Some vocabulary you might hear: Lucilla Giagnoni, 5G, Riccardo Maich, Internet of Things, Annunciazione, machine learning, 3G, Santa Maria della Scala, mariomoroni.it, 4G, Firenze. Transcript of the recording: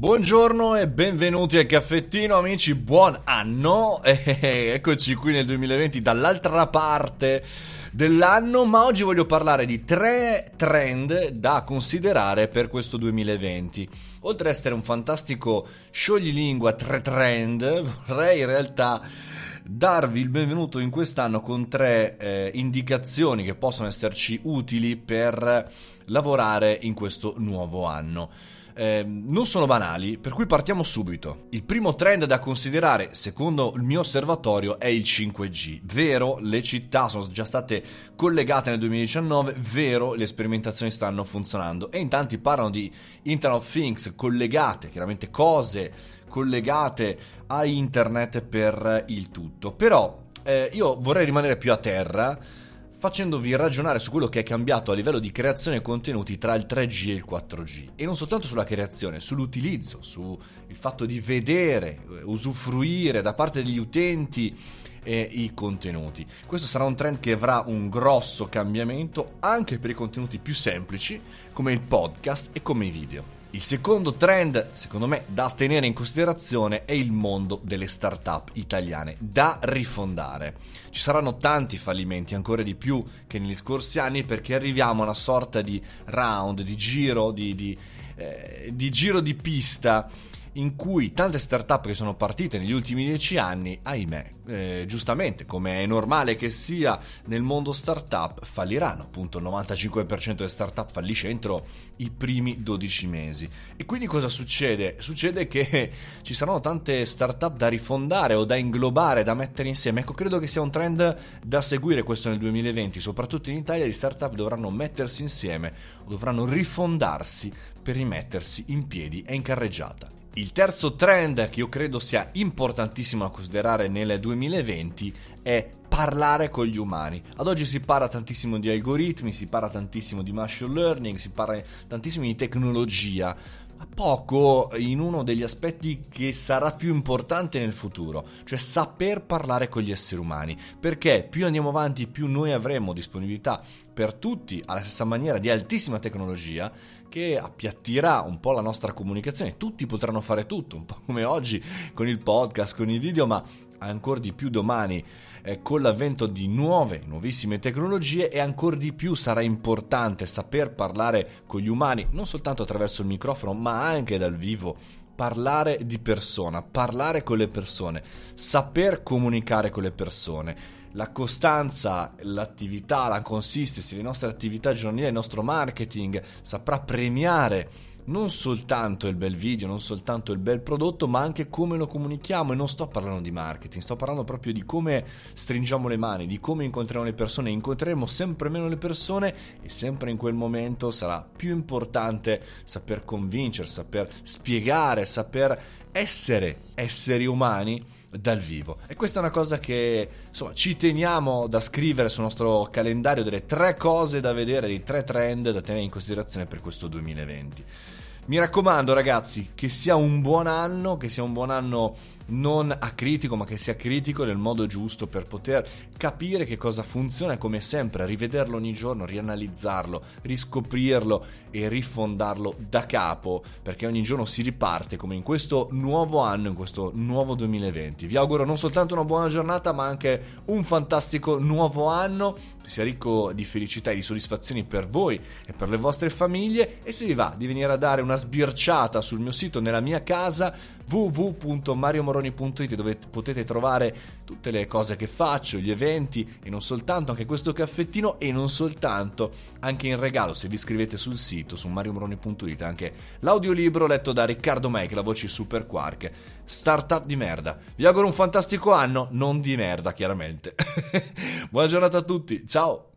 Buongiorno e benvenuti al caffettino amici, buon anno, eccoci qui nel 2020 dall'altra parte dell'anno, ma oggi voglio parlare di tre trend da considerare per questo 2020. Oltre ad essere un fantastico scioglilingua tre trend, vorrei in realtà darvi il benvenuto in quest'anno con tre indicazioni che possono esserci utili per lavorare in questo nuovo anno. Non sono banali, per cui partiamo subito. Il primo trend da considerare, secondo il mio osservatorio, è il 5G. Vero, le città sono già state collegate nel 2019, vero, le sperimentazioni stanno funzionando e in tanti parlano di Internet of Things collegate, chiaramente cose collegate a internet per il tutto. Però io vorrei rimanere più a terra, facendovi ragionare su quello che è cambiato a livello di creazione contenuti tra il 3G e il 4G. E non soltanto sulla creazione, sull'utilizzo, sul fatto di vedere, usufruire da parte degli utenti i contenuti. Questo sarà un trend che avrà un grosso cambiamento anche per i contenuti più semplici, come il podcast e come i video. Il secondo trend, secondo me, da tenere in considerazione è il mondo delle start-up italiane, da rifondare. Ci saranno tanti fallimenti, ancora di più che negli scorsi anni, perché arriviamo a una sorta di round, di giro, di giro di pista, in cui tante start-up che sono partite negli ultimi 10 anni, ahimè, giustamente, come è normale che sia nel mondo start-up, falliranno. Appunto, il 95% delle start-up fallisce entro i primi 12 mesi. E quindi cosa succede? Succede che ci saranno tante start-up da rifondare o da inglobare, da mettere insieme. Ecco, credo che sia un trend da seguire questo nel 2020, soprattutto in Italia. Le start-up dovranno mettersi insieme, dovranno rifondarsi per rimettersi in piedi e in carreggiata. Il terzo trend, che io credo sia importantissimo da considerare nel 2020, è parlare con gli umani. Ad oggi si parla tantissimo di algoritmi, si parla tantissimo di machine learning, si parla tantissimo di tecnologia, ma poco in uno degli aspetti che sarà più importante nel futuro, cioè saper parlare con gli esseri umani, perché più andiamo avanti, più noi avremo disponibilità per tutti alla stessa maniera di altissima tecnologia che appiattirà un po' la nostra comunicazione. Tutti potranno fare tutto, un po' come oggi con il podcast, con i video, ma ancora di più domani con l'avvento di nuovissime tecnologie, e ancora di più sarà importante saper parlare con gli umani, non soltanto attraverso il microfono ma anche dal vivo, parlare di persona, parlare con le persone, saper comunicare con le persone. La costanza, l'attività, la consistenza, le nostre attività giornaliere, il nostro marketing saprà premiare non soltanto il bel video, non soltanto il bel prodotto, ma anche come lo comunichiamo. E non sto parlando di marketing, sto parlando proprio di come stringiamo le mani, di come incontriamo le persone. Incontreremo sempre meno le persone e sempre in quel momento sarà più importante saper convincere, saper spiegare, saper essere esseri umani dal vivo. E questa è una cosa che, insomma, ci teniamo da scrivere sul nostro calendario, delle tre cose da vedere, dei tre trend da tenere in considerazione per questo 2020. Mi raccomando ragazzi, che sia un buon anno, che sia un buon anno non acritico, ma che sia critico nel modo giusto per poter capire che cosa funziona, come sempre, rivederlo ogni giorno, rianalizzarlo, riscoprirlo e rifondarlo da capo, perché ogni giorno si riparte, come in questo nuovo anno, in questo nuovo 2020. Vi auguro non soltanto una buona giornata, ma anche un fantastico nuovo anno, che sia ricco di felicità e di soddisfazioni per voi e per le vostre famiglie. E se vi va di venire a dare una sbirciata sul mio sito, nella mia casa, www.mariomoroni.it, dove potete trovare tutte le cose che faccio, gli eventi e non soltanto, anche questo caffettino, e non soltanto, anche in regalo, se vi iscrivete sul sito, su mariomoroni.it, anche l'audiolibro letto da Riccardo Maich, la voce super quark, Startup di merda. Vi auguro un fantastico anno, non di merda chiaramente. Buona giornata a tutti, ciao!